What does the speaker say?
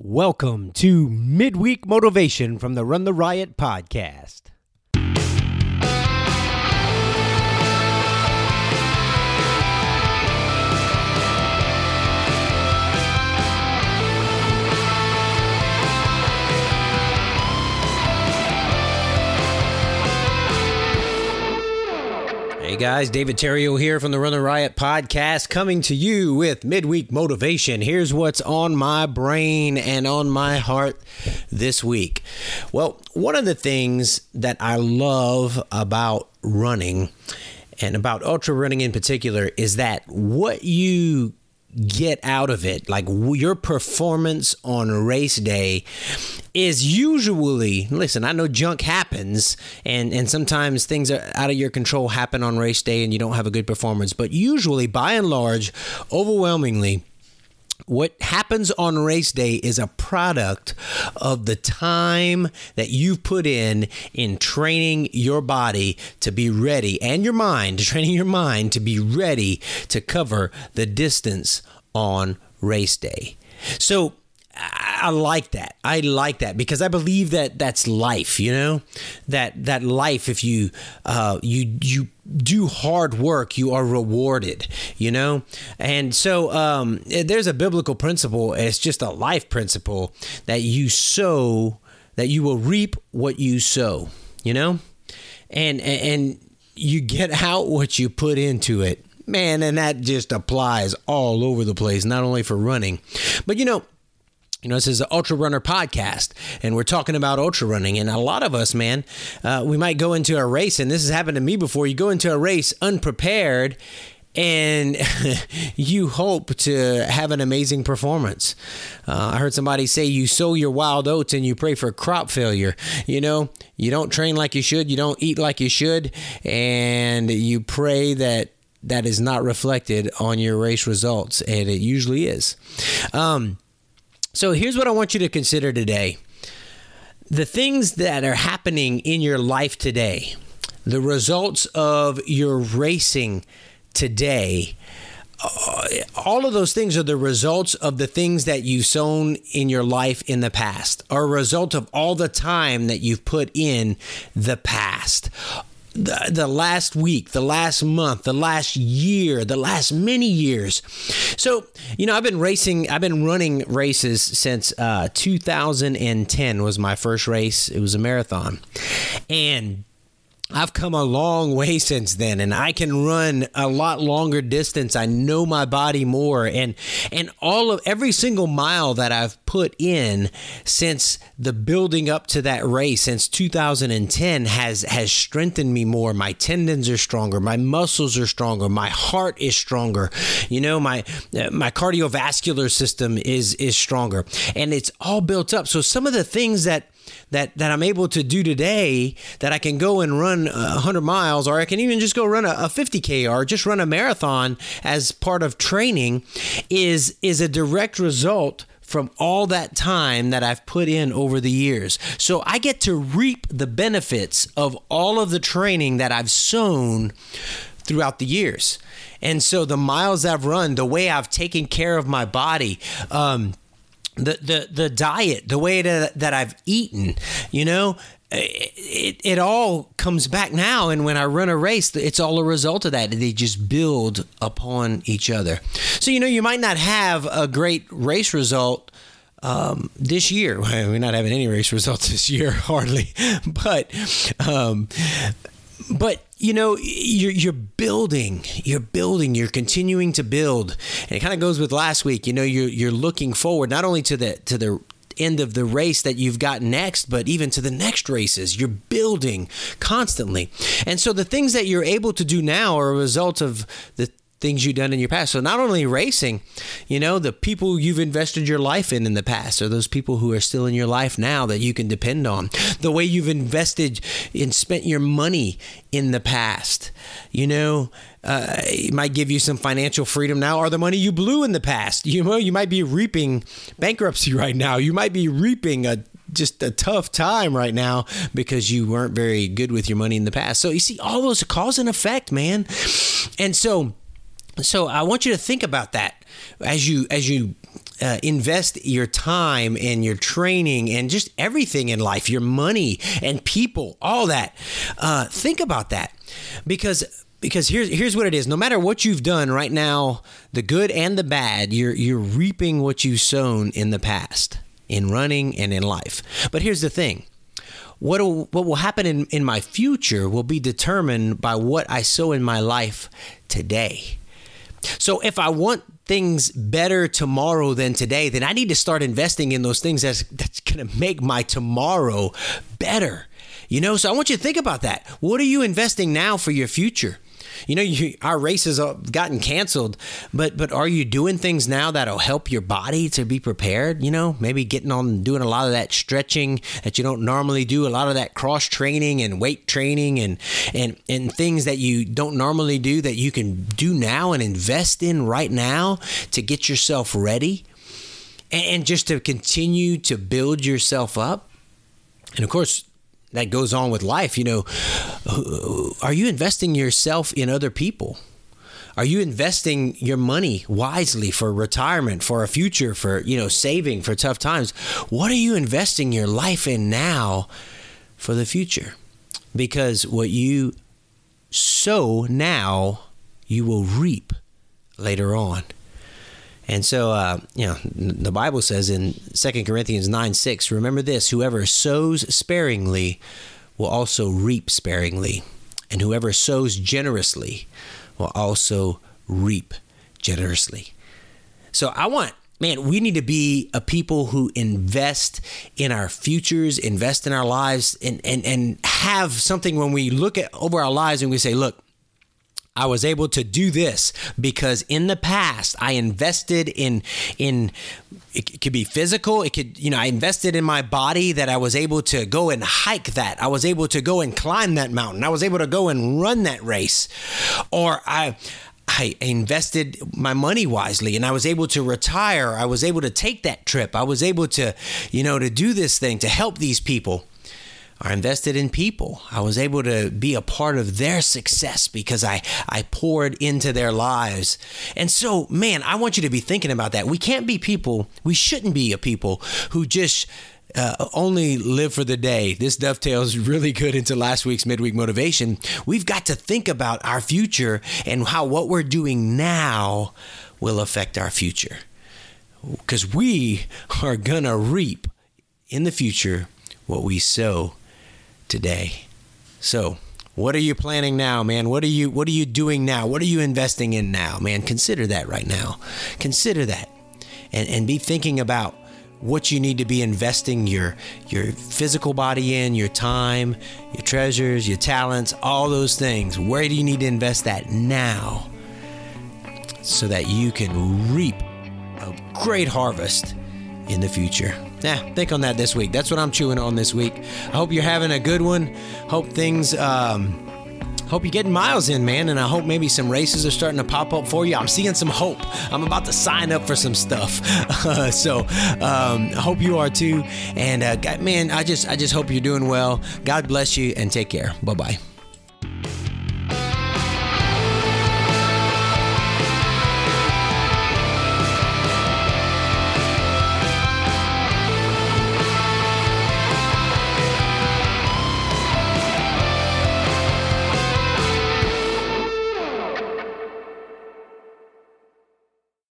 Welcome to Midweek Motivation from the Run the Riot podcast. Hey guys, David Terrio here from the Run the Riot podcast, coming to you with midweek motivation. Here's what's on my brain and on my heart this week. Well, one of the things that I love about running and about ultra running in particular is that what you get out of it, like your performance on race day, is usually, listen, I know junk happens and sometimes things are out of your control happen on race day and you don't have a good performance, but usually by and large, overwhelmingly, what happens on race day is a product of the time that you've put in training your body to be ready and your mind, training your mind to be ready to cover the distance on race day. So I like that. I like that because I believe that that's life, you know, that life, if you you do hard work, you are rewarded, you know. And so there's a biblical principle. It's just a life principle that you sow, that you will reap what you sow, you know, and you get out what you put into it, man. And that just applies all over the place, not only for running, but, you know, this is the Ultra Runner podcast, and we're talking about ultra running. And a lot of us, man, we might go into a race, and this has happened to me before. You go into a race unprepared, and you hope to have an amazing performance. I heard somebody say you sow your wild oats and you pray for crop failure. You know, you don't train like you should, you don't eat like you should, and you pray that that is not reflected on your race results, and it usually is. So here's what I want you to consider today. The things that are happening in your life today, the results of your racing today, all of those things are the results of the things that you've sown in your life in the past, are a result of all the time that you've put in the past. The last week, the last month, the last year, the last many years. So, you know, I've been running races since 2010 was my first race. It was a marathon. And I've come a long way since then, and I can run a lot longer distance. I know my body more, and all of every single mile that I've put in since the building up to that race, since 2010, has strengthened me more. My tendons are stronger, my muscles are stronger, my heart is stronger. You know, my cardiovascular system is stronger, and it's all built up. So some of the things that I'm able to do today, that I can go and run 100 miles, or I can even just go run a 50K, or just run a marathon as part of training, is a direct result from all that time that I've put in over the years. So I get to reap the benefits of all of the training that I've sown throughout the years. And so the miles I've run, the way I've taken care of my body, the diet, the way that I've eaten, you know, it all comes back now. And when I run a race, it's all a result of that. They just build upon each other. So, you know, you might not have a great race result this year. Well, we're not having any race results this year, hardly. But you know, you're building, you're continuing to build. And it kind of goes with last week. You know, you're looking forward not only to the end of the race that you've got next, but even to the next races. You're building constantly. And so the things that you're able to do now are a result of the things you've done in your past. So not only racing, you know, the people you've invested your life in the past are those people who are still in your life now that you can depend on. The way you've invested and spent your money in the past, you know, it might give you some financial freedom now, or the money you blew in the past. You know, you might be reaping bankruptcy right now. You might be reaping just a tough time right now because you weren't very good with your money in the past. So you see, all those cause and effect, man. And so I want you to think about that as you invest your time and your training and just everything in life, your money and people, all that. Think about that, because here's what it is. No matter what you've done right now, the good and the bad, you're reaping what you've sown in the past, in running and in life. But here's the thing. What will happen in my future will be determined by what I sow in my life today. So if I want things better tomorrow than today, then I need to start investing in those things that's going to make my tomorrow better. You know, so I want you to think about that. What are you investing now for your future? You know, our races have gotten canceled, but are you doing things now that'll help your body to be prepared? You know, maybe getting on, doing a lot of that stretching that you don't normally do, a lot of that cross training and weight training and things that you don't normally do that you can do now and invest in right now to get yourself ready and just to continue to build yourself up. And of course, that goes on with life. You know, are you investing yourself in other people? Are you investing your money wisely for retirement, for a future, for, you know, saving for tough times? What are you investing your life in now for the future? Because what you sow now, you will reap later on. And so, you know, the Bible says in Second Corinthians 9:6, remember this, whoever sows sparingly will also reap sparingly, and whoever sows generously will also reap generously. So we need to be a people who invest in our futures, invest in our lives, and have something when we look at over our lives and we say, look, I was able to do this because in the past I invested in it could be physical. It could, you know, I invested in my body that I was able to go and hike that. I was able to go and climb that mountain. I was able to go and run that race. Or I invested my money wisely and I was able to retire. I was able to take that trip. I was able to, you know, to do this thing, to help these people. I invested in people. I was able to be a part of their success because I poured into their lives. And so, man, I want you to be thinking about that. We shouldn't be a people who just only live for the day. This dovetails really good into last week's midweek motivation. We've got to think about our future and how what we're doing now will affect our future, because we are going to reap in the future what we sow today. So, what are you planning now, man? What are you doing now? What are you investing in now, man? Consider that right now. Consider that. And be thinking about what you need to be investing your physical body in, your time, your treasures, your talents, all those things. Where do you need to invest that now so that you can reap a great harvest in the future? Think on that this week. That's what I'm chewing on this week. I hope you're having a good one. Hope you're getting miles in, man. And I hope maybe some races are starting to pop up for you. I'm seeing some hope. I'm about to sign up for some stuff. I hope you are too. And I just hope you're doing well. God bless you and take care. Bye-bye.